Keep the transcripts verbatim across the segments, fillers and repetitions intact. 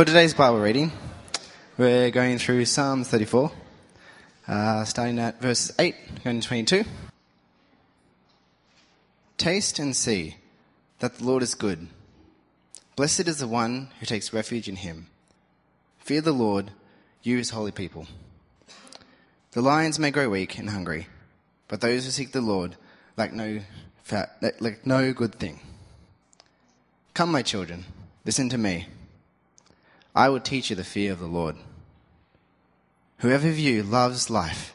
For today's Bible reading, we're going through Psalms thirty-four, uh, starting at verse eight, going to twenty-two. Taste and see that the Lord is good. Blessed is the one who takes refuge in him. Fear the Lord, you his holy people. The lions may grow weak and hungry, but those who seek the Lord lack no, fat, lack no good thing. Come, my children, listen to me. I will teach you the fear of the Lord. Whoever of you loves life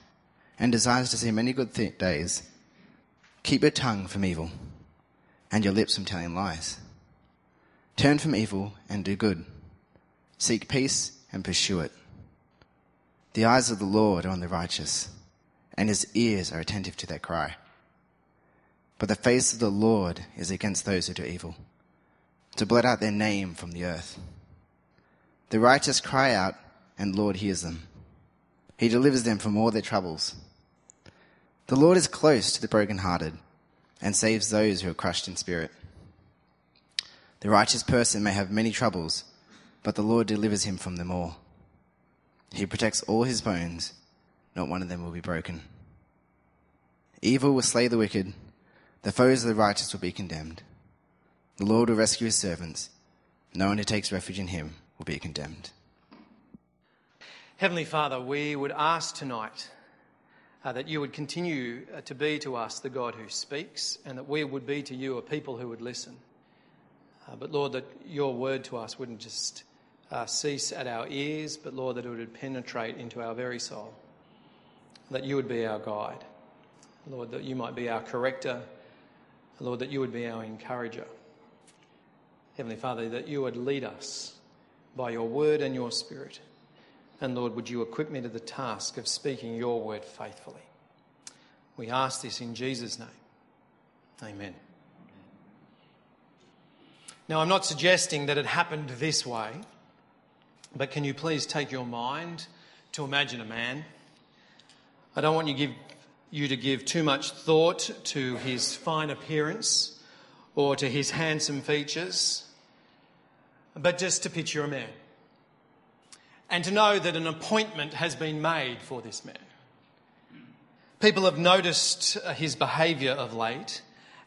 and desires to see many good th- days, keep your tongue from evil and your lips from telling lies. Turn from evil and do good. Seek peace and pursue it. The eyes of the Lord are on the righteous, and his ears are attentive to their cry. But the face of the Lord is against those who do evil, to blot out their name from the earth. The righteous cry out, and the Lord hears them. He delivers them from all their troubles. The Lord is close to the brokenhearted and saves those who are crushed in spirit. The righteous person may have many troubles, but the Lord delivers him from them all. He protects all his bones. Not one of them will be broken. Evil will slay the wicked. The foes of the righteous will be condemned. The Lord will rescue his servants. No one who takes refuge in him will be condemned. Heavenly Father, we would ask tonight uh, that you would continue uh, to be to us the God who speaks, and that we would be to you a people who would listen. Uh, but Lord, that your word to us wouldn't just uh, cease at our ears, but Lord, that it would penetrate into our very soul, that you would be our guide. Lord, that you might be our corrector. Lord, that you would be our encourager. Heavenly Father, that you would lead us by your word and your spirit. And Lord, would you equip me to the task of speaking your word faithfully? We ask this in Jesus' name. Amen. Now, I'm not suggesting that it happened this way, but can you please take your mind to imagine a man? I don't want you, give, you to give too much thought to his fine appearance or to his handsome features, but just to picture a man and to know that an appointment has been made for this man. People have noticed his behaviour of late,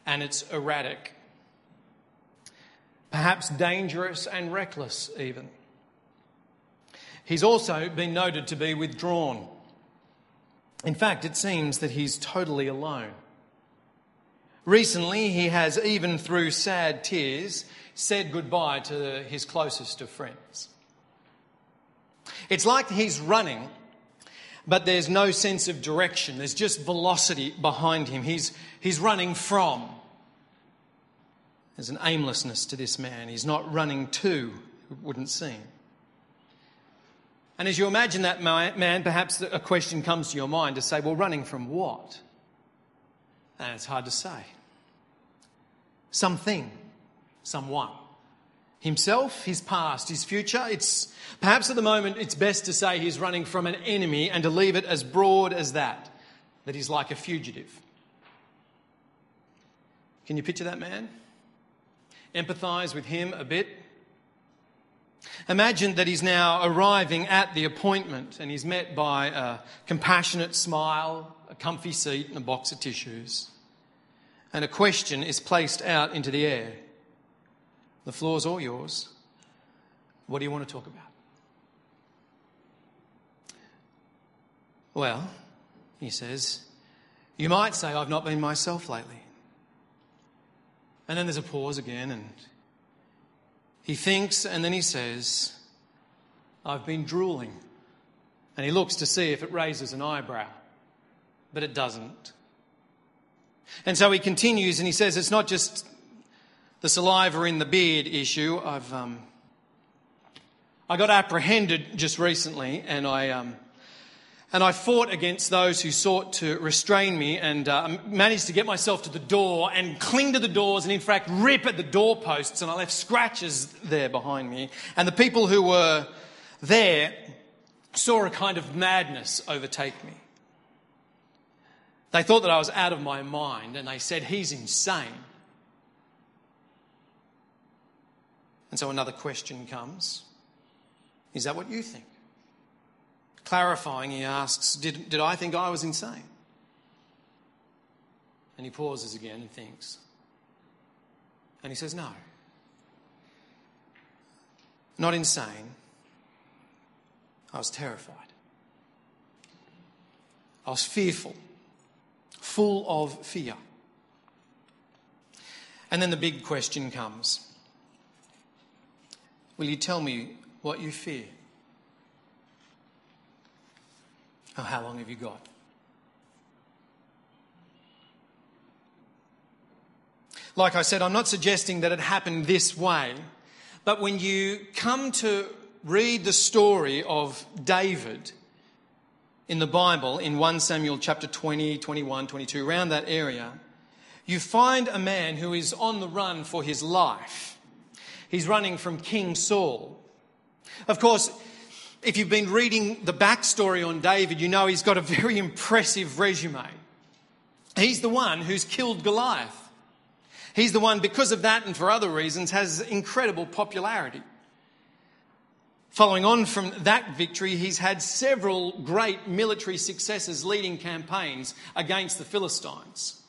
and it's erratic, perhaps dangerous and reckless even. He's also been noted to be withdrawn. In fact, it seems that he's totally alone. Recently, he has, even through sad tears, said goodbye to his closest of friends. It's like he's running, but there's no sense of direction. There's just velocity behind him. He's, he's running from. There's an aimlessness to this man. He's not running to, it wouldn't seem. And as you imagine that man, perhaps a question comes to your mind to say, well, running from what? And it's hard to say. Something, someone. Himself, his past, his future. It's perhaps at the moment it's best to say he's running from an enemy and to leave it as broad as that, that he's like a fugitive. Can you picture that man? Empathise with him a bit. Imagine that he's now arriving at the appointment and he's met by a compassionate smile, a comfy seat and a box of tissues. And a question is placed out into the air. The floor's all yours. What do you want to talk about? Well, he says, you might say I've not been myself lately. And then there's a pause again, and he thinks, and then he says, I've been drooling. And he looks to see if it raises an eyebrow, but it doesn't. And so he continues and he says, it's not just the saliva in the beard issue. I've um, I got apprehended just recently, and I um, and I fought against those who sought to restrain me, and uh, managed to get myself to the door and cling to the doors and in fact rip at the doorposts, and I left scratches there behind me. And the people who were there saw a kind of madness overtake me. They thought that I was out of my mind, and they said, he's insane. And so another question comes. Is that what you think? Clarifying, he asks, did, did I think I was insane? And he pauses again and thinks. And he says, no. Not insane. I was terrified. I was fearful. Full of fear. And then the big question comes. Will you tell me what you fear? Oh, how long have you got? Like I said, I'm not suggesting that it happened this way, but when you come to read the story of David in the Bible, in First Samuel chapter twenty, twenty-one, twenty-two, around that area, you find a man who is on the run for his life. He's running from King Saul. Of course, if you've been reading the backstory on David, you know he's got a very impressive resume. He's the one who's killed Goliath. He's the one, because of that and for other reasons, has incredible popularity. Following on from that victory, he's had several great military successes leading campaigns against the Philistines.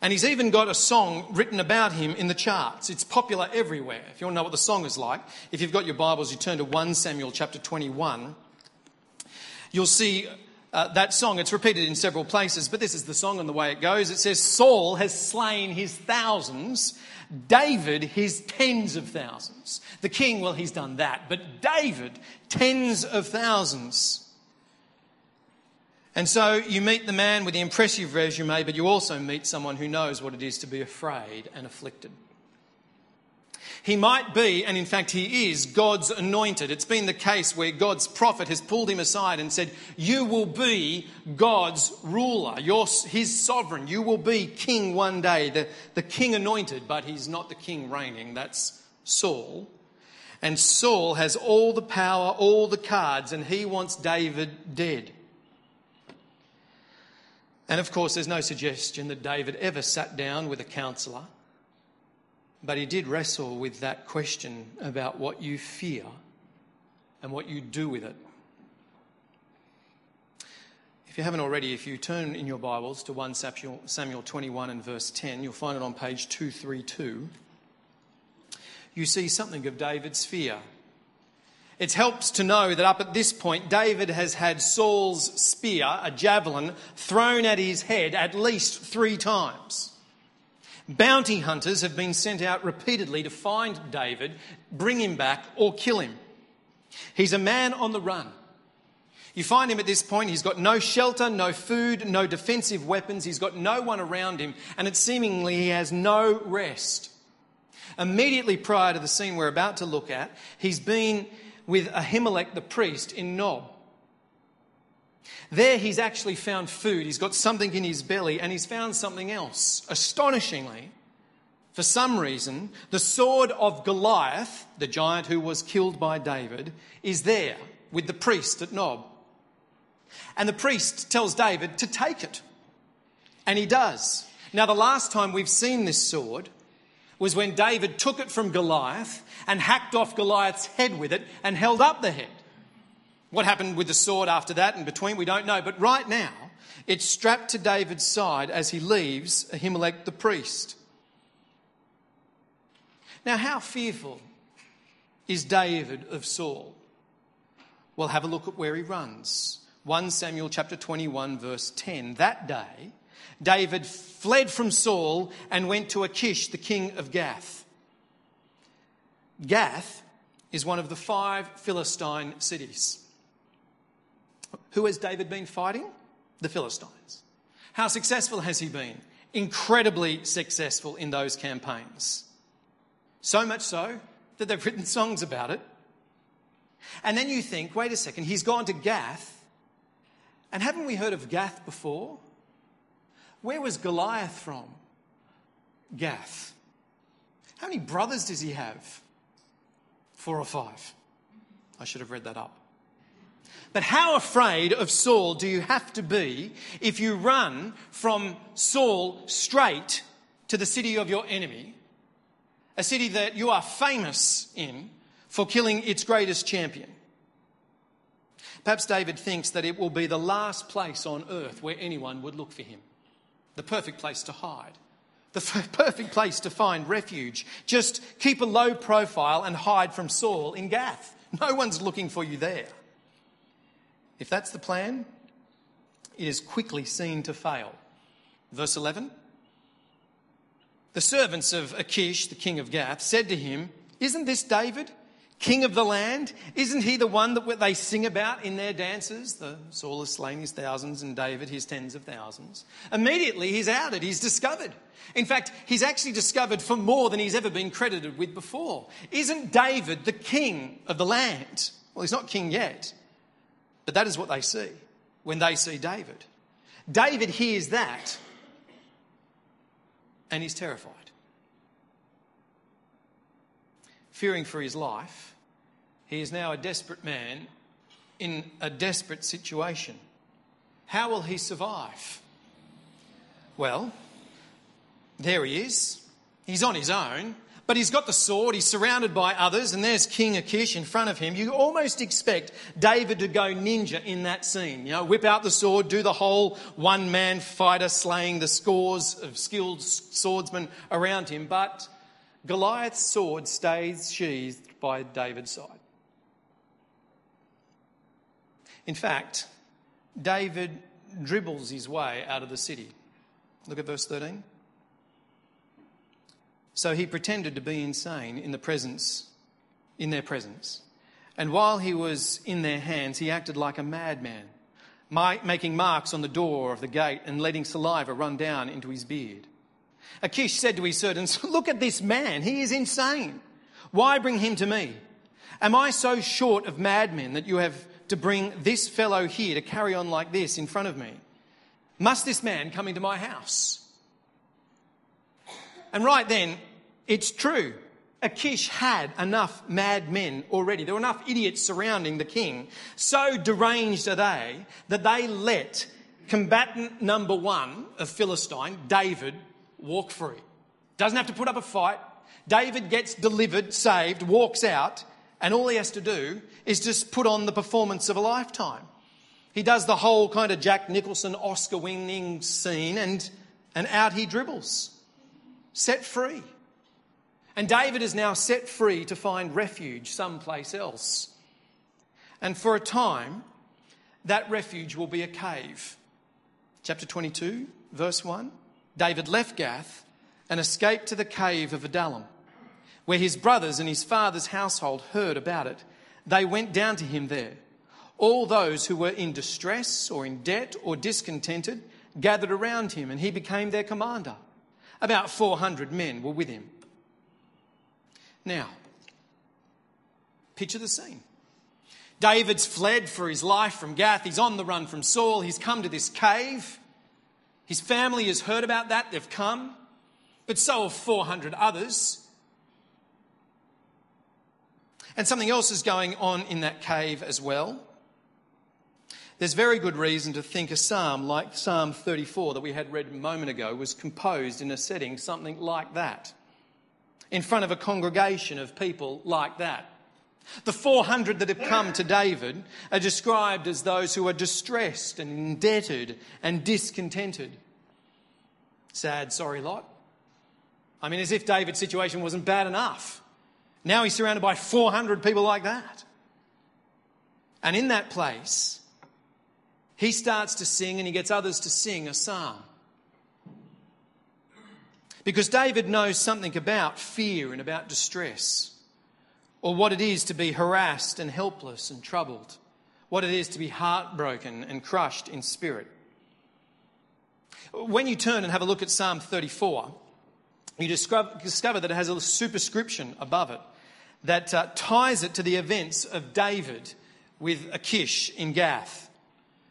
And he's even got a song written about him in the charts. It's popular everywhere. If you want to know what the song is like, if you've got your Bibles, you turn to First Samuel chapter twenty-one. You'll see uh, that song. It's repeated in several places, but this is the song and the way it goes. It says, Saul has slain his thousands, David his tens of thousands. The king, well, he's done that, but David, tens of thousands. And so you meet the man with the impressive resume, but you also meet someone who knows what it is to be afraid and afflicted. He might be, and in fact he is, God's anointed. It's been the case where God's prophet has pulled him aside and said, you will be God's ruler. You're his sovereign. You will be king one day, the, the king anointed, but he's not the king reigning. That's Saul. And Saul has all the power, all the cards, and he wants David dead. And of course, there's no suggestion that David ever sat down with a counsellor, but he did wrestle with that question about what you fear and what you do with it. If you haven't already, if you turn in your Bibles to First Samuel twenty-one and verse ten, you'll find it on page two thirty-two. You see something of David's fear. It helps to know that up at this point, David has had Saul's spear, a javelin, thrown at his head at least three times. Bounty hunters have been sent out repeatedly to find David, bring him back, or kill him. He's a man on the run. You find him at this point, he's got no shelter, no food, no defensive weapons, he's got no one around him, and it seemingly he has no rest. Immediately prior to the scene we're about to look at, he's been with Ahimelech the priest in Nob. There he's actually found food. He's got something in his belly and he's found something else. Astonishingly, for some reason, the sword of Goliath, the giant who was killed by David, is there with the priest at Nob. And the priest tells David to take it. And he does. Now, the last time we've seen this sword was when David took it from Goliath and hacked off Goliath's head with it and held up the head. What happened with the sword after that and between, we don't know. But right now, it's strapped to David's side as he leaves Ahimelech the priest. Now, how fearful is David of Saul? Well, have a look at where he runs. First Samuel chapter twenty-one, verse ten. That day, David fled from Saul and went to Achish, the king of Gath. Gath is one of the five Philistine cities. Who has David been fighting? The Philistines. How successful has he been? Incredibly successful in those campaigns. So much so that they've written songs about it. And then you think, wait a second, he's gone to Gath. And haven't we heard of Gath before? Where was Goliath from? Gath. How many brothers does he have? Four or five. I should have read that up. But how afraid of Saul do you have to be if you run from Saul straight to the city of your enemy, a city that you are famous in for killing its greatest champion. Perhaps David thinks that it will be the last place on earth where anyone would look for him. The perfect place to hide. The f- perfect place to find refuge. Just keep a low profile and hide from Saul in Gath. No one's looking for you there. If that's the plan, it is quickly seen to fail. Verse eleven. The servants of Achish, the king of Gath, said to him, "Isn't this David, king of the land? Isn't he the one that they sing about in their dances? The Saul has slain his thousands and David his tens of thousands." Immediately he's outed, he's discovered. In fact, he's actually discovered for more than he's ever been credited with before. Isn't David the king of the land? Well, he's not king yet, but that is what they see when they see David. David hears that and he's terrified. Fearing for his life, he is now a desperate man in a desperate situation. How will he survive? Well, there he is. He's on his own, but he's got the sword. He's surrounded by others, and there's King Achish in front of him. You almost expect David to go ninja in that scene. You know, whip out the sword, do the whole one-man fighter, slaying the scores of skilled swordsmen around him. But Goliath's sword stays sheathed by David's side. In fact, David dribbles his way out of the city. Look at verse thirteen. So he pretended to be insane in the presence, in their presence. And while he was in their hands, he acted like a madman, making marks on the door of the gate and letting saliva run down into his beard. Achish said to his servants, "Look at this man, he is insane. Why bring him to me? Am I so short of madmen that you have to bring this fellow here to carry on like this in front of me? Must this man come into my house?" And right then, it's true. Achish had enough madmen already. There were enough idiots surrounding the king. So deranged are they that they let combatant number one of Philistine, David, walk free. Doesn't have to put up a fight. David gets delivered, saved, walks out. And all he has to do is just put on the performance of a lifetime. He does the whole kind of Jack Nicholson Oscar-winning scene and, and out he dribbles. Set free. And David is now set free to find refuge someplace else. And for a time, that refuge will be a cave. Chapter twenty-two, verse one. David left Gath and escaped to the cave of Adullam, where his brothers and his father's household heard about it. They went down to him there. All those who were in distress or in debt or discontented gathered around him, and he became their commander. About four hundred men were with him. Now, picture the scene. David's fled for his life from Gath. He's on the run from Saul. He's come to this cave. His family has heard about that. They've come. But so have four hundred others. And something else is going on in that cave as well. There's very good reason to think a psalm like Psalm thirty-four that we had read a moment ago was composed in a setting something like that, in front of a congregation of people like that. The four hundred that have come to David are described as those who are distressed and indebted and discontented. Sad, sorry lot. I mean, as if David's situation wasn't bad enough. Now he's surrounded by four hundred people like that. And in that place, he starts to sing and he gets others to sing a psalm. Because David knows something about fear and about distress, or what it is to be harassed and helpless and troubled, what it is to be heartbroken and crushed in spirit. When you turn and have a look at Psalm thirty-four, you discover that it has a superscription above it that uh, ties it to the events of David with Achish in Gath.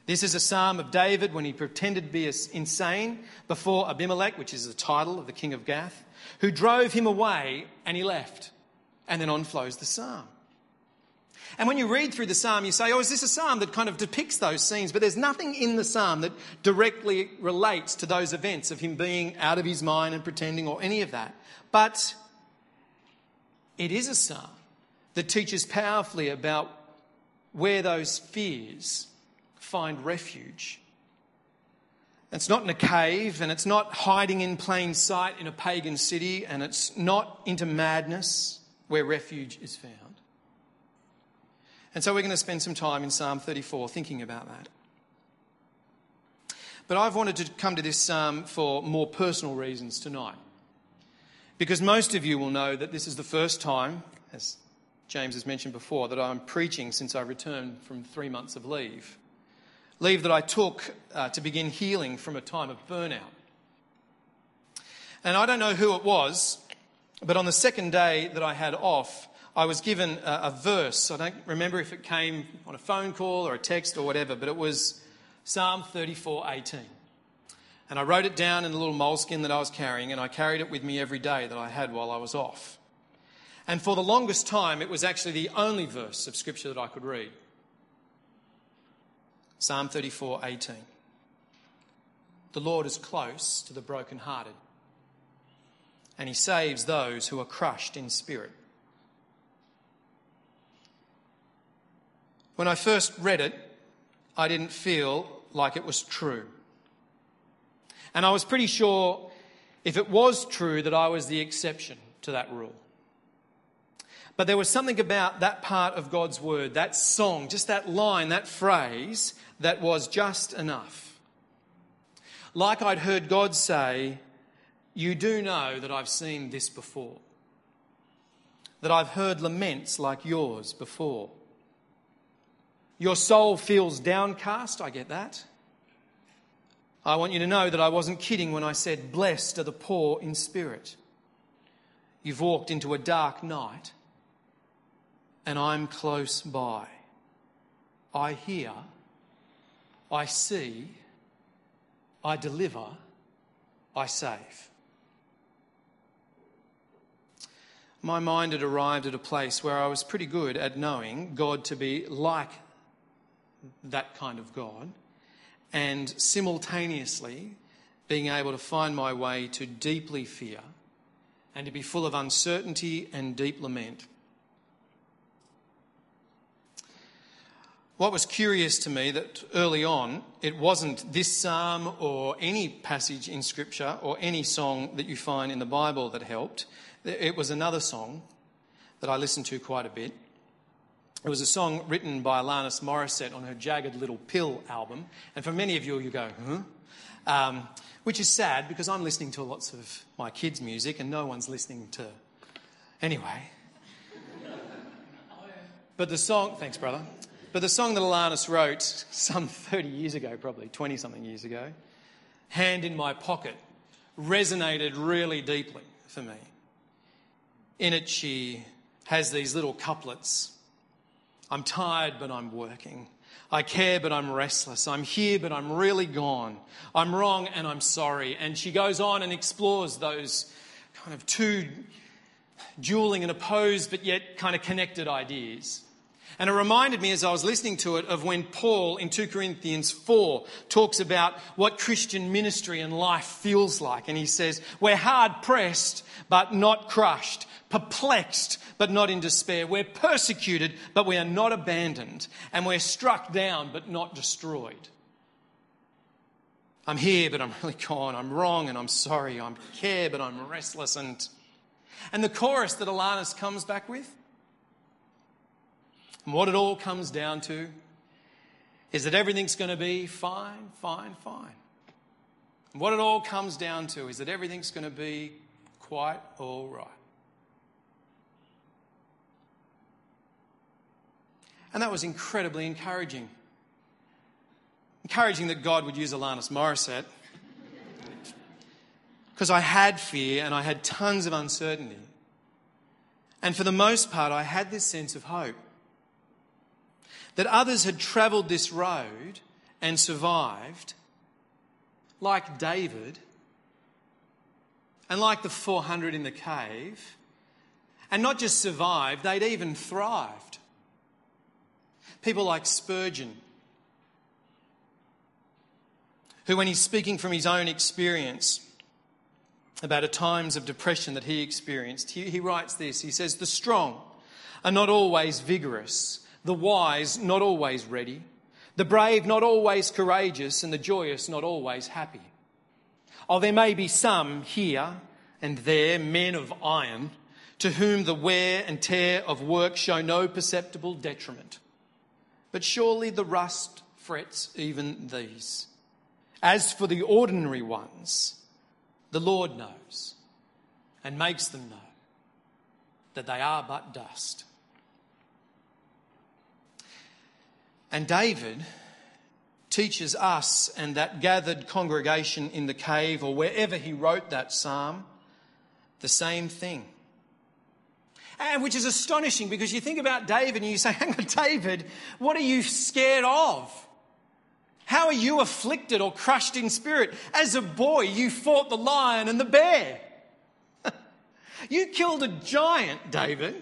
This is a psalm of David when he pretended to be insane before Ahimelech, which is the title of the king of Gath, who drove him away and he left. And then on flows the psalm. And when you read through the psalm, you say, oh, is this a psalm that kind of depicts those scenes? But there's nothing in the psalm that directly relates to those events of him being out of his mind and pretending or any of that. But it is a psalm that teaches powerfully about where those fears find refuge. It's not in a cave, and it's not hiding in plain sight in a pagan city, and it's not into madness where refuge is found. And so we're going to spend some time in Psalm thirty-four thinking about that. But I've wanted to come to this psalm for more personal reasons tonight, because most of you will know that this is the first time, as James has mentioned before, that I'm preaching since I returned from three months of leave. Leave that I took uh, to begin healing from a time of burnout. And I don't know who it was, but on the second day that I had off, I was given a, a verse. I don't remember if it came on a phone call or a text or whatever, but it was Psalm thirty-four eighteen. And I wrote it down in the little moleskin that I was carrying, and I carried it with me every day that I had while I was off. And for the longest time, it was actually the only verse of Scripture that I could read. Psalm thirty-four eighteen. The Lord is close to the brokenhearted, and he saves those who are crushed in spirit. When I first read it, I didn't feel like it was true. And I was pretty sure if it was true that I was the exception to that rule. But there was something about that part of God's word, that song, just that line, that phrase, that was just enough. Like I'd heard God say, you do know that I've seen this before, that I've heard laments like yours before. Your soul feels downcast, I get that. I want you to know that I wasn't kidding when I said, blessed are the poor in spirit. You've walked into a dark night, and I'm close by. I hear, I see, I deliver, I save. My mind had arrived at a place where I was pretty good at knowing God to be like that kind of God, and simultaneously being able to find my way to deeply fear and to be full of uncertainty and deep lament. What was curious to me that early on, it wasn't this psalm or any passage in Scripture or any song that you find in the Bible that helped. It was another song that I listened to quite a bit. It was a song written by Alanis Morissette on her Jagged Little Pill album. And for many of you, you go, huh? Um, which is sad, because I'm listening to lots of my kids' music and no one's listening to... Anyway. But the song... Thanks, brother. But the song that Alanis wrote some thirty years ago, probably twenty-something years ago, Hand in My Pocket, resonated really deeply for me. In it, she has these little couplets. I'm tired, but I'm working. I care, but I'm restless. I'm here, but I'm really gone. I'm wrong, and I'm sorry. And she goes on and explores those kind of two dueling and opposed, but yet kind of connected ideas. And it reminded me as I was listening to it of when Paul in two Corinthians four talks about what Christian ministry and life feels like. And he says, we're hard pressed, but not crushed, perplexed, but not in despair. We're persecuted, but we are not abandoned. And we're struck down, but not destroyed. I'm here, but I'm really gone. I'm wrong, and I'm sorry. I care, but I'm restless. And, and the chorus that Alanis comes back with, and what it all comes down to is that everything's going to be fine, fine, fine. And what it all comes down to is that everything's going to be quite all right. And that was incredibly encouraging. Encouraging that God would use Alanis Morissette. Because I had fear and I had tons of uncertainty. And for the most part, I had this sense of hope. That others had travelled this road and survived, like David, and like the four hundred in the cave, and not just survived, they'd even thrived. People like Spurgeon, who, when he's speaking from his own experience about the times of depression that he experienced, he, he writes this, he says, the strong are not always vigorous, the wise not always ready, the brave not always courageous, and the joyous not always happy. Oh, there may be some here and there, men of iron, to whom the wear and tear of work show no perceptible detriment. But surely the rust frets even these. As for the ordinary ones, the Lord knows and makes them know that they are but dust. And David teaches us and that gathered congregation in the cave or wherever he wrote that psalm, the same thing. And which is astonishing, because you think about David and you say, hang on, David, what are you scared of? How are you afflicted or crushed in spirit? As a boy, you fought the lion and the bear. You killed a giant, David.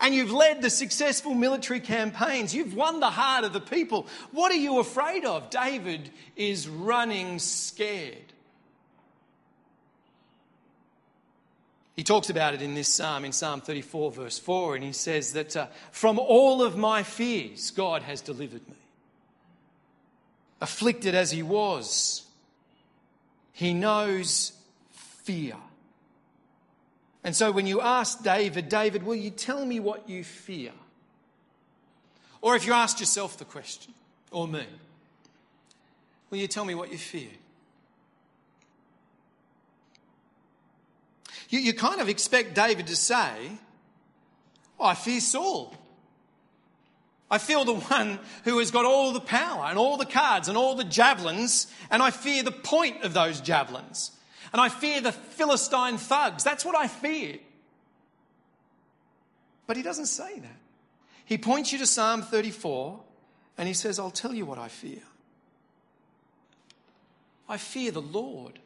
And you've led the successful military campaigns. You've won the heart of the people. What are you afraid of? David is running scared. He talks about it in this psalm, in Psalm thirty-four, verse four, and he says that uh, from all of my fears, God has delivered me. Afflicted as he was, he knows fear. And so when you ask David, David, will you tell me what you fear? Or if you asked yourself the question, or me, will you tell me what you fear? You, you kind of expect David to say, oh, I fear Saul. I fear the one who has got all the power and all the cards and all the javelins, and I fear the point of those javelins. And I fear the Philistine thugs. That's what I fear. But he doesn't say that. He points you to Psalm thirty-four and he says, I'll tell you what I fear. I fear the Lord.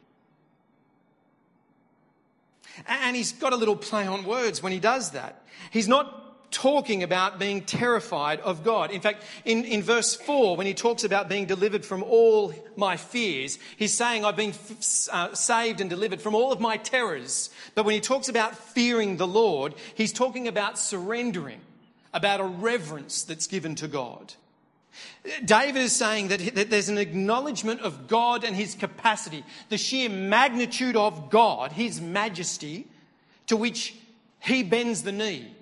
And he's got a little play on words when he does that. He's not talking about being terrified of God. In fact, in, in verse four, when he talks about being delivered from all my fears, he's saying I've been uh, saved and delivered from all of my terrors. But when he talks about fearing the Lord, he's talking about surrendering, about a reverence that's given to God. David is saying that, that there's an acknowledgement of God and his capacity, the sheer magnitude of God, his majesty, to which he bends the knee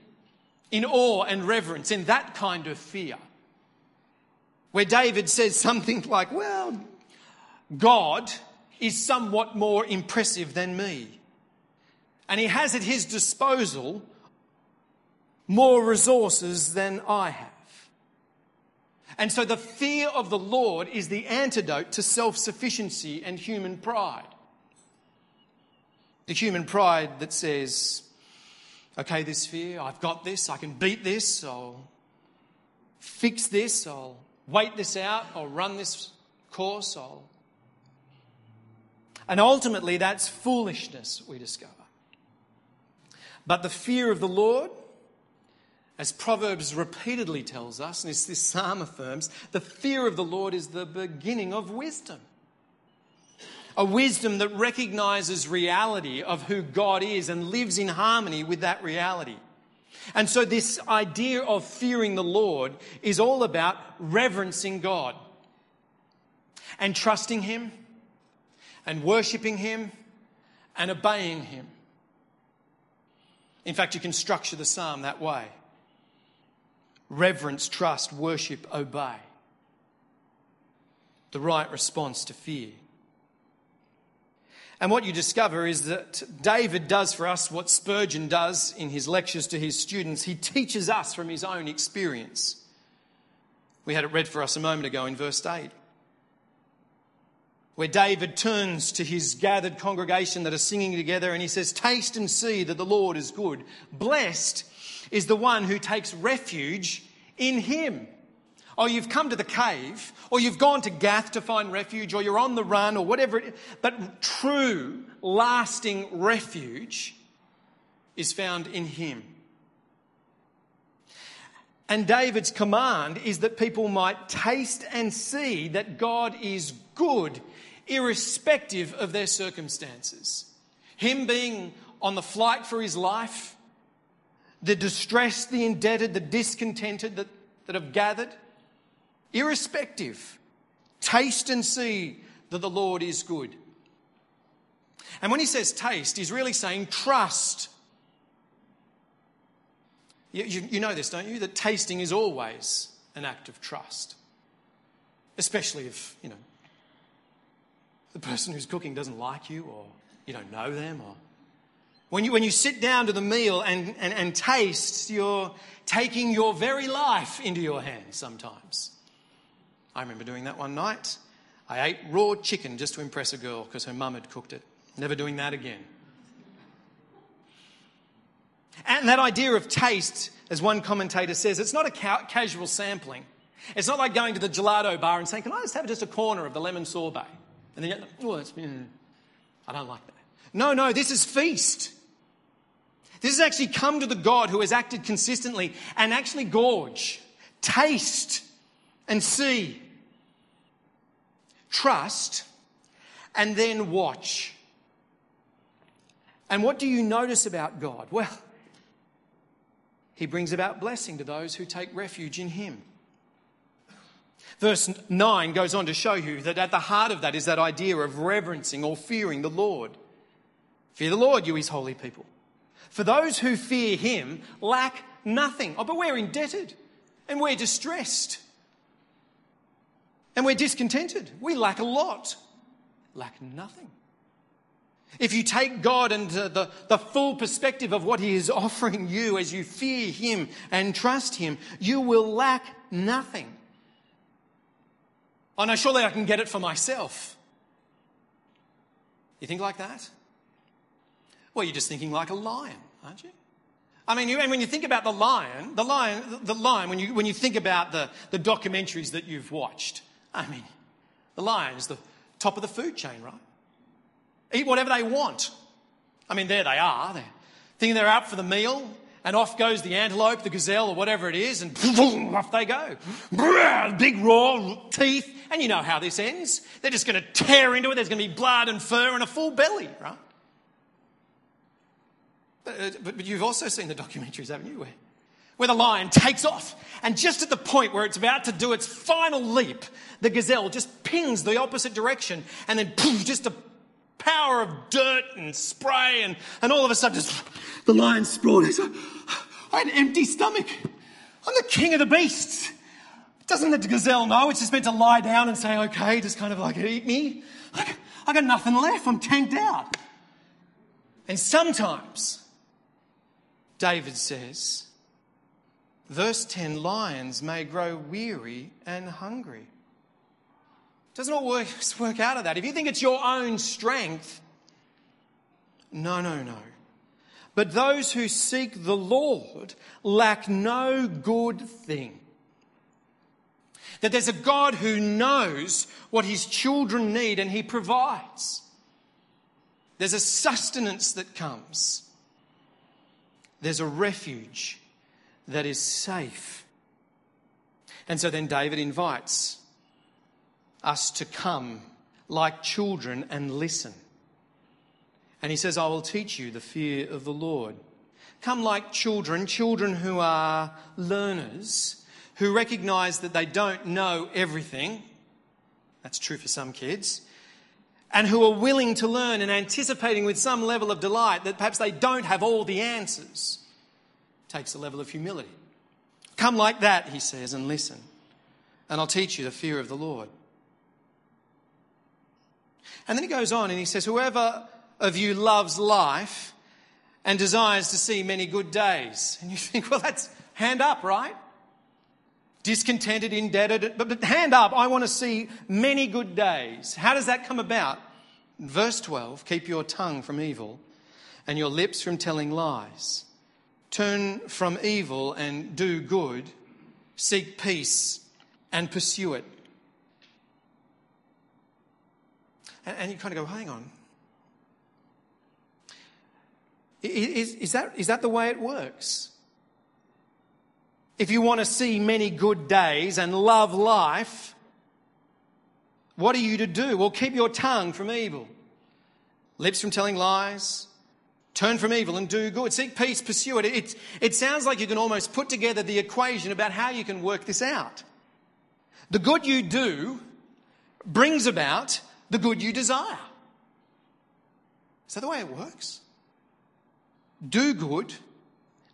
in awe and reverence, in that kind of fear. Where David says something like, well, God is somewhat more impressive than me. And he has at his disposal more resources than I have. And so the fear of the Lord is the antidote to self-sufficiency and human pride. The human pride that says, okay, this fear, I've got this, I can beat this, I'll fix this, I'll wait this out, I'll run this course, I'll... And ultimately, that's foolishness, we discover. But the fear of the Lord, as Proverbs repeatedly tells us, and as this psalm affirms, the fear of the Lord is the beginning of wisdom. A wisdom that recognises reality of who God is and lives in harmony with that reality. And so this idea of fearing the Lord is all about reverencing God and trusting him, and worshipping him, and obeying him. In fact, you can structure the psalm that way. Reverence, trust, worship, obey. The right response to fear. And what you discover is that David does for us what Spurgeon does in his lectures to his students. He teaches us from his own experience. We had it read for us a moment ago in verse eight. Where David turns to his gathered congregation that are singing together and he says, taste and see that the Lord is good. Blessed is the one who takes refuge in him. Oh, you've come to the cave, or you've gone to Gath to find refuge, or you're on the run, or whatever it is. But true, lasting refuge is found in him. And David's command is that people might taste and see that God is good, irrespective of their circumstances. Him being on the flight for his life the distressed, the indebted, the discontented that, that have gathered. Irrespective, taste and see that the Lord is good. And when he says taste, he's really saying trust. You, you, you know this, don't you? That tasting is always an act of trust. Especially if, you know, the person who's cooking doesn't like you or you don't know them. Or when you, when you sit down to the meal and, and, and taste, you're taking your very life into your hands sometimes. I remember doing that one night. I ate raw chicken just to impress a girl because her mum had cooked it. Never doing that again. And that idea of taste, as one commentator says, it's not a ca- casual sampling. It's not like going to the gelato bar and saying, can I just have just a corner of the lemon sorbet? And then you're, oh, that's, mm, I don't like that. No, no, this is feast. This has actually come to the God who has acted consistently and actually gorge, taste and see, trust and then watch. And what do you notice about God? Well, he brings about blessing to those who take refuge in him. Verse nine goes on to show you that at the heart of that is that idea of reverencing or fearing the Lord. Fear the Lord, you his holy people. For those who fear him lack nothing. Oh, but we're indebted and we're distressed and we're discontented. We lack a lot, lack nothing. If you take God and uh, the, the full perspective of what he is offering you as you fear him and trust him, you will lack nothing. Oh no, surely I can get it for myself. You think like that? Well, you're just thinking like a lion, aren't you? I mean, you, and when you think about the lion, the lion, the lion, when you, when you think about the, the documentaries that you've watched, I mean, the lion is the top of the food chain, right? Eat whatever they want. I mean, there they are. They're thinking they're out for the meal, and off goes the antelope, the gazelle, or whatever it is, and off they go. Big roar, teeth, and you know how this ends. They're just going to tear into it. There's going to be blood and fur and a full belly, right? But, but, but you've also seen the documentaries, haven't you, where, where the lion takes off, and just at the point where it's about to do its final leap, the gazelle just pings the opposite direction, and then just a power of dirt and spray and, and all of a sudden just, the lion sprawled. I had an empty stomach. I'm the king of the beasts. Doesn't the gazelle know it's just meant to lie down and say, okay, just kind of like eat me? I, I got nothing left. I'm tanked out. And sometimes, David says, verse ten, lions may grow weary and hungry. Doesn't all work, work out of that. If you think it's your own strength, no, no, no. But those who seek the Lord lack no good thing. That there's a God who knows what his children need and he provides. There's a sustenance that comes. There's a refuge that is safe. And so then David invites us to come like children and listen. And he says, I will teach you the fear of the Lord. Come like children, children who are learners, who recognise that they don't know everything. That's true for some kids. And who are willing to learn and anticipating with some level of delight that perhaps they don't have all the answers. It takes a level of humility. Come like that, he says, and listen. And I'll teach you the fear of the Lord. And then he goes on and he says, whoever of you loves life and desires to see many good days. And you think, well, that's hand up, right? Discontented, indebted, but, but hand up, I want to see many good days. How does that come about? Verse twelve, keep your tongue from evil and your lips from telling lies. Turn from evil and do good. Seek peace and pursue it. And you kind of go, hang on. Is, is, that, is that the way it works? If you want to see many good days and love life, what are you to do? Well, keep your tongue from evil, lips from telling lies, Turn from evil and do good. Seek peace, pursue it. It, it sounds like you can almost put together the equation about how you can work this out. The good you do brings about the good you desire. Is that the way it works? Do good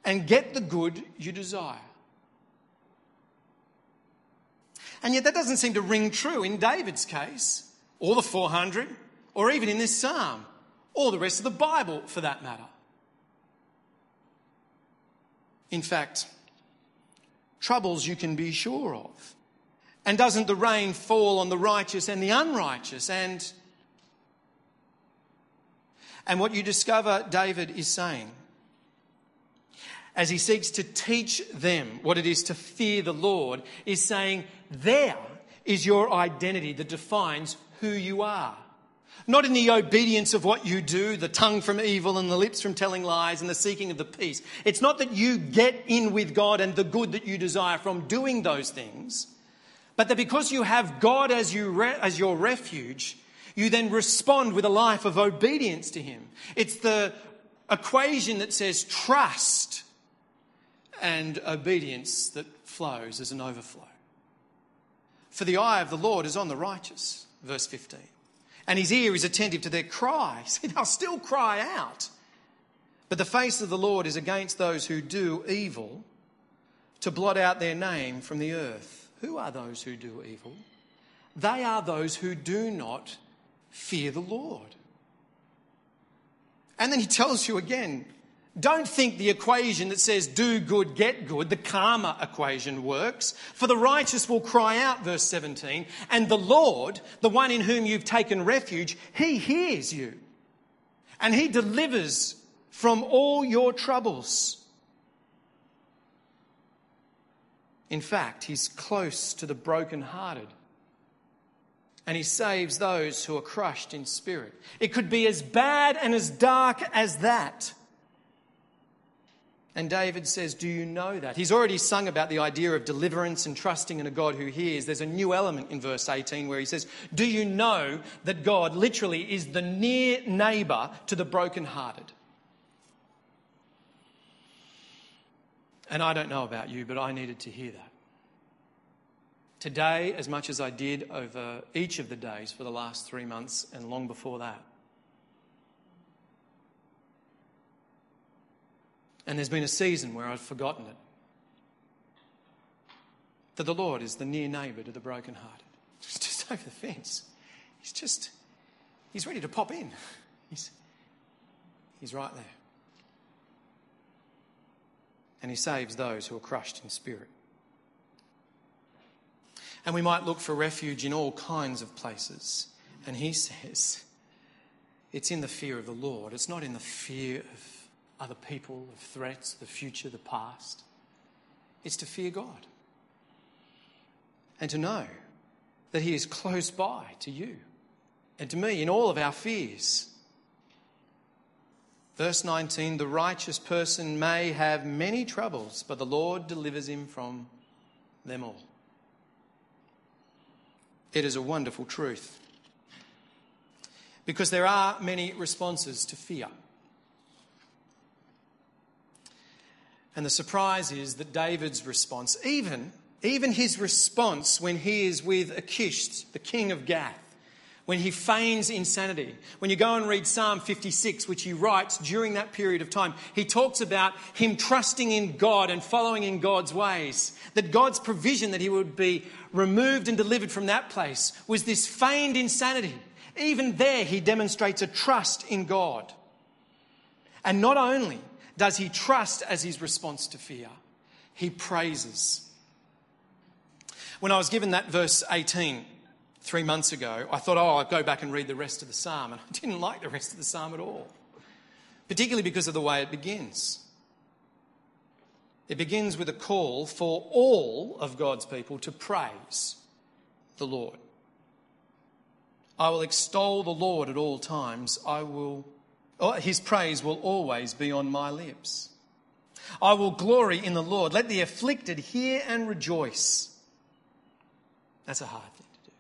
and get the good you desire. And yet that doesn't seem to ring true in David's case, or the four hundred, or even in this psalm, or the rest of the Bible for that matter. In fact, troubles you can be sure of. And doesn't the rain fall on the righteous and the unrighteous? And, and what you discover David is saying, as he seeks to teach them what it is to fear the Lord, is saying, there is your identity that defines who you are. Not in the obedience of what you do, the tongue from evil and the lips from telling lies and the seeking of the peace. It's not that you get in with God and the good that you desire from doing those things, but that because you have God as you re- as your refuge, you then respond with a life of obedience to him. It's the equation that says trust and obedience that flows as an overflow. For the eye of the Lord is on the righteous, verse fifteen. And his ear is attentive to their cry. See, they'll still cry out. But the face of the Lord is against those who do evil, to blot out their name from the earth. Who are those who do evil? They are those who do not fear the Lord. And then he tells you again, don't think the equation that says do good, get good, the karma equation works. For the righteous will cry out, verse seventeen, and the Lord, the one in whom you've taken refuge, he hears you and he delivers from all your troubles. In fact, he's close to the brokenhearted and he saves those who are crushed in spirit. It could be as bad and as dark as that. And David says, do you know that? He's already sung about the idea of deliverance and trusting in a God who hears. There's a new element in verse eighteen where he says, do you know that God literally is the near neighbour to the brokenhearted? And I don't know about you, but I needed to hear that. Today, as much as I did over each of the days for the last three months and long before that. And there's been a season where I've forgotten it. That the Lord is the near neighbour to the brokenhearted. He's just over the fence. He's just, he's ready to pop in. He's, he's right there. And he saves those who are crushed in spirit. And we might look for refuge in all kinds of places. And he says, it's in the fear of the Lord. It's not in the fear of other people, of threats, the future, the past. It's to fear God and to know that he is close by to you and to me in all of our fears. Verse nineteen, the righteous person may have many troubles, but the Lord delivers him from them all. It is a wonderful truth because there are many responses to fear. And the surprise is that David's response, even, even his response when he is with Achish, the king of Gath, when he feigns insanity, when you go and read Psalm fifty-six, which he writes during that period of time, he talks about him trusting in God and following in God's ways, that God's provision that he would be removed and delivered from that place was this feigned insanity. Even there, he demonstrates a trust in God. And not only does he trust as his response to fear? He praises. When I was given that verse eighteen three months ago, I thought, oh, I'll go back and read the rest of the psalm. And I didn't like the rest of the psalm at all, particularly because of the way it begins. It begins with a call for all of God's people to praise the Lord. I will extol the Lord at all times. I will His praise will always be on my lips. I will glory in the Lord. Let the afflicted hear and rejoice. That's a hard thing to do.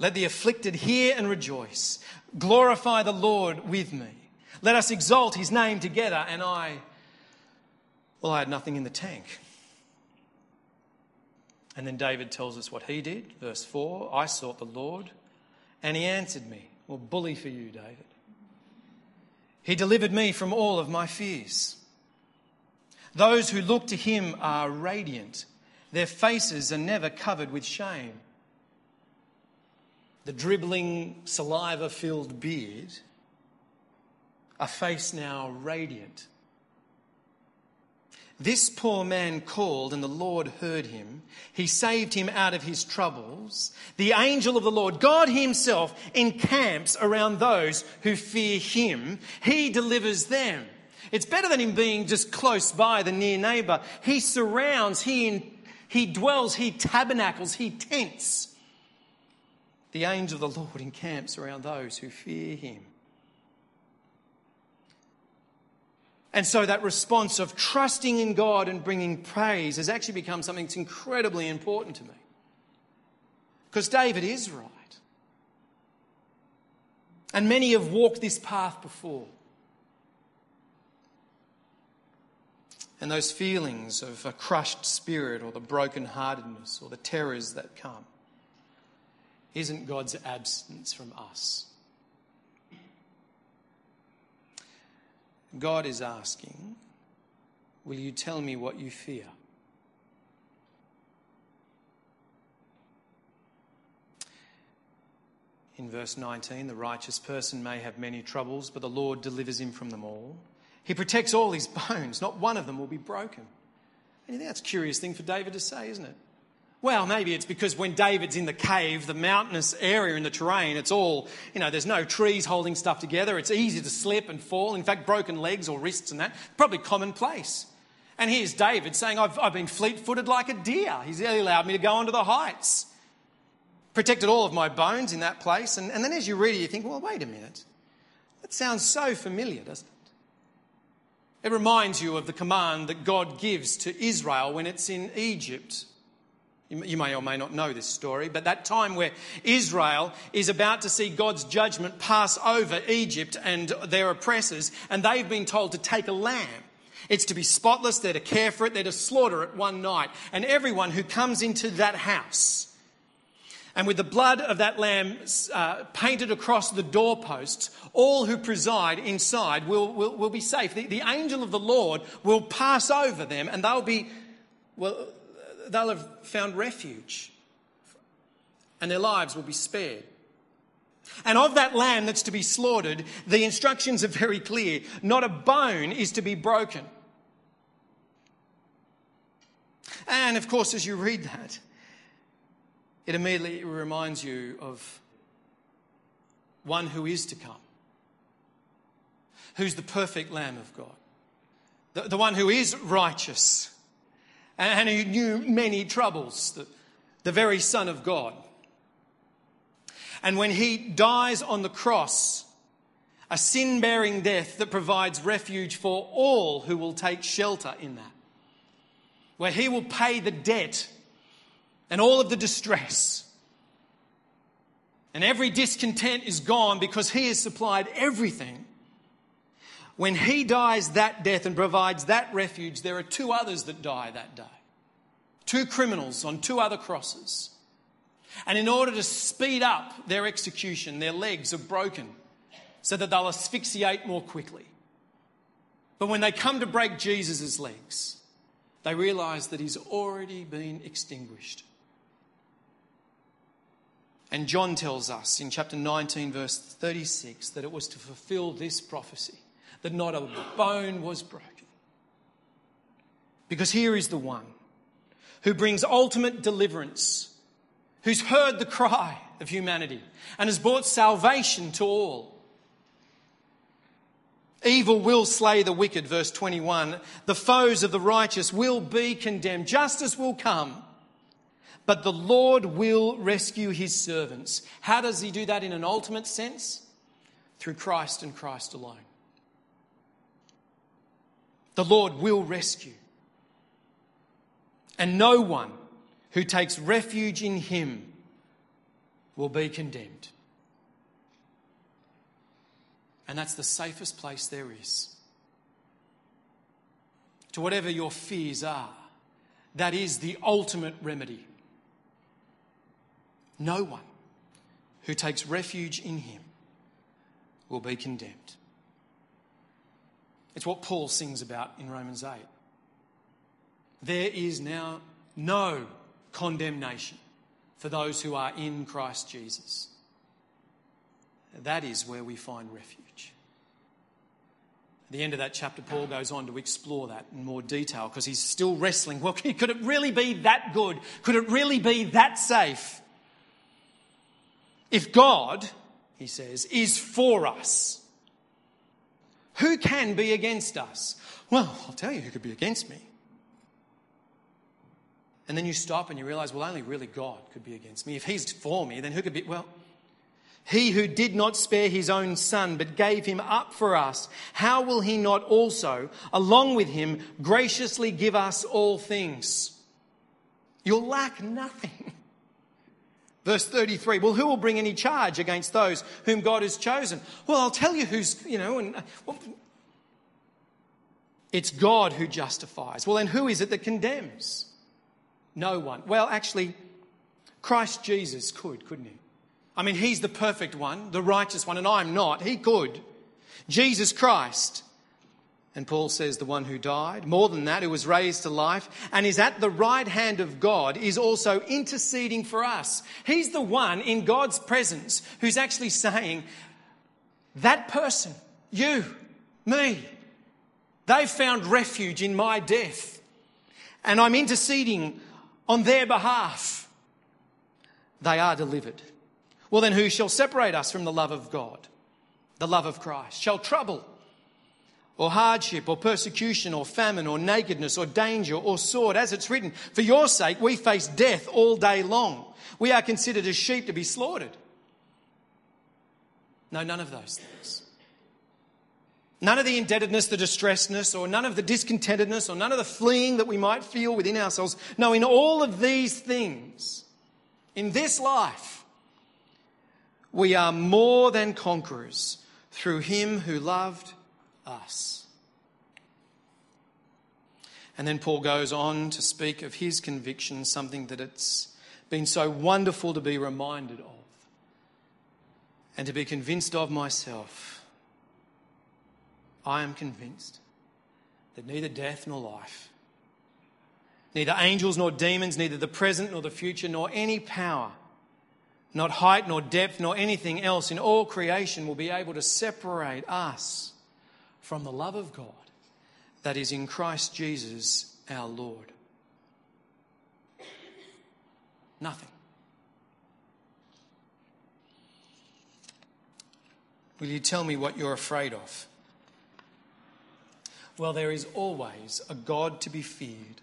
Let the afflicted hear and rejoice. Glorify the Lord with me. Let us exalt his name together. And I, well, I had nothing in the tank. And then David tells us what he did. Verse four, I sought the Lord and he answered me. Well, bully for you, David. He delivered me from all of my fears. Those who look to him are radiant. Their faces are never covered with shame. The dribbling, saliva-filled beard, a face now radiant. This poor man called, and the Lord heard him. He saved him out of his troubles. The angel of the Lord, God himself, encamps around those who fear him. He delivers them. It's better than him being just close by, the near neighbour. He surrounds, he, he dwells, he tabernacles, he tents. The angel of the Lord encamps around those who fear him. And so that response of trusting in God and bringing praise has actually become something that's incredibly important to me. Because David is right. And many have walked this path before. And those feelings of a crushed spirit or the brokenheartedness or the terrors that come isn't God's absence from us. God is asking, will you tell me what you fear? In verse nineteen, the righteous person may have many troubles, but the Lord delivers him from them all. He protects all his bones. Not one of them will be broken. And you think that's a curious thing for David to say, isn't it? Well, maybe it's because when David's in the cave, the mountainous area in the terrain, it's all, you know, there's no trees holding stuff together. It's easy to slip and fall. In fact, broken legs or wrists and that, probably commonplace. And here's David saying, I've, I've been fleet-footed like a deer. He's allowed me to go onto the heights. Protected all of my bones in that place. And, and then as you read it, you think, well, wait a minute. That sounds so familiar, doesn't it? It reminds you of the command that God gives to Israel when it's in Egypt. You may or may not know this story, but that time where Israel is about to see God's judgment pass over Egypt and their oppressors, and they've been told to take a lamb. It's to be spotless, they're to care for it, they're to slaughter it one night. And everyone who comes into that house, and with the blood of that lamb uh, painted across the doorposts, all who preside inside will, will, will be safe. The, the angel of the Lord will pass over them, and they'll be... well. They'll have found refuge and their lives will be spared. And of that lamb that's to be slaughtered, the instructions are very clear. Not a bone is to be broken. And of course, as you read that, it immediately reminds you of one who is to come, who's the perfect Lamb of God, the, the one who is righteous, and who knew many troubles, the, the very Son of God. And when he dies on the cross, a sin-bearing death that provides refuge for all who will take shelter in that, where he will pay the debt and all of the distress. And every discontent is gone because he has supplied everything. When he dies that death and provides that refuge, there are two others that die that day. Two criminals on two other crosses. And in order to speed up their execution, their legs are broken so that they'll asphyxiate more quickly. But when they come to break Jesus' legs, they realise that he's already been extinguished. And John tells us in chapter nineteen, verse thirty-six, that it was to fulfil this prophecy, that not a bone was broken. Because here is the one who brings ultimate deliverance, who's heard the cry of humanity and has brought salvation to all. Evil will slay the wicked, verse twenty-one. The foes of the righteous will be condemned. Justice will come, but the Lord will rescue his servants. How does he do that in an ultimate sense? Through Christ and Christ alone. The Lord will rescue. And no one who takes refuge in him will be condemned. And that's the safest place there is. To whatever your fears are, that is the ultimate remedy. No one who takes refuge in him will be condemned. It's what Paul sings about in Romans eight. There is now no condemnation for those who are in Christ Jesus. That is where we find refuge. At the end of that chapter, Paul goes on to explore that in more detail because he's still wrestling. Well, could it really be that good? Could it really be that safe? If God, he says, is for us, who can be against us? Well, I'll tell you who could be against me. And then you stop and you realise, well, only really God could be against me. If he's for me, then who could be? Well, he who did not spare his own son, but gave him up for us, how will he not also, along with him, graciously give us all things? You'll lack nothing. Verse thirty-three, well, who will bring any charge against those whom God has chosen? Well, I'll tell you who's, you know, and well, it's God who justifies. Well, then who is it that condemns? No one. Well, actually, Christ Jesus could, couldn't he? I mean, he's the perfect one, the righteous one, and I'm not. He could. Jesus Christ. And Paul says, the one who died, more than that, who was raised to life and is at the right hand of God, is also interceding for us. He's the one in God's presence who's actually saying, that person, you, me, they've found refuge in my death and I'm interceding on their behalf. They are delivered. Well, then who shall separate us from the love of God, the love of Christ? Shall trouble or hardship or persecution or famine or nakedness or danger or sword, as it's written, for your sake we face death all day long. We are considered as sheep to be slaughtered. No, none of those things. None of the indebtedness, the distressedness, or none of the discontentedness, or none of the fleeing that we might feel within ourselves. No, in all of these things, in this life, we are more than conquerors through him who loved us. And then Paul goes on to speak of his conviction, something that it's been so wonderful to be reminded of and to be convinced of myself. I am convinced that neither death nor life, neither angels nor demons, neither the present nor the future, nor any power, not height, nor depth, nor anything else in all creation will be able to separate us from the love of God that is in Christ Jesus our Lord. Nothing. Will you tell me what you're afraid of? Well, there is always a God to be feared,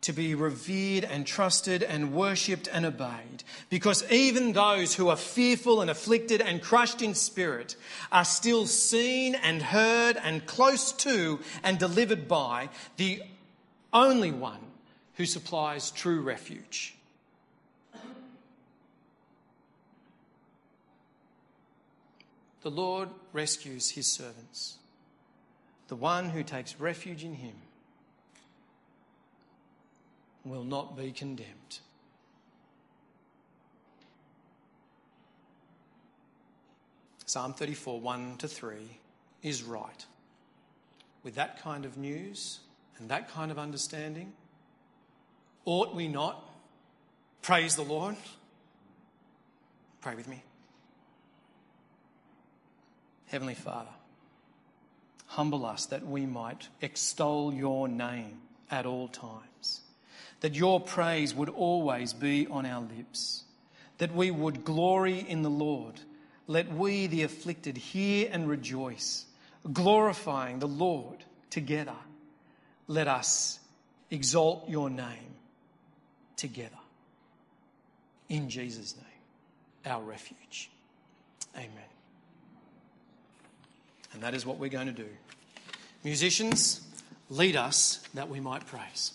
to be revered and trusted and worshipped and obeyed, because even those who are fearful and afflicted and crushed in spirit are still seen and heard and close to and delivered by the only one who supplies true refuge. The Lord rescues his servants. The one who takes refuge in him will not be condemned. Psalm thirty-four, one to three is right. With that kind of news and that kind of understanding, ought we not praise the Lord? Pray with me. Heavenly Father, humble us that we might extol your name at all times, that your praise would always be on our lips, that we would glory in the Lord. Let we, the afflicted, hear and rejoice, glorifying the Lord together. Let us exalt your name together. In Jesus' name, our refuge. Amen. And that is what we're going to do. Musicians, lead us that we might praise.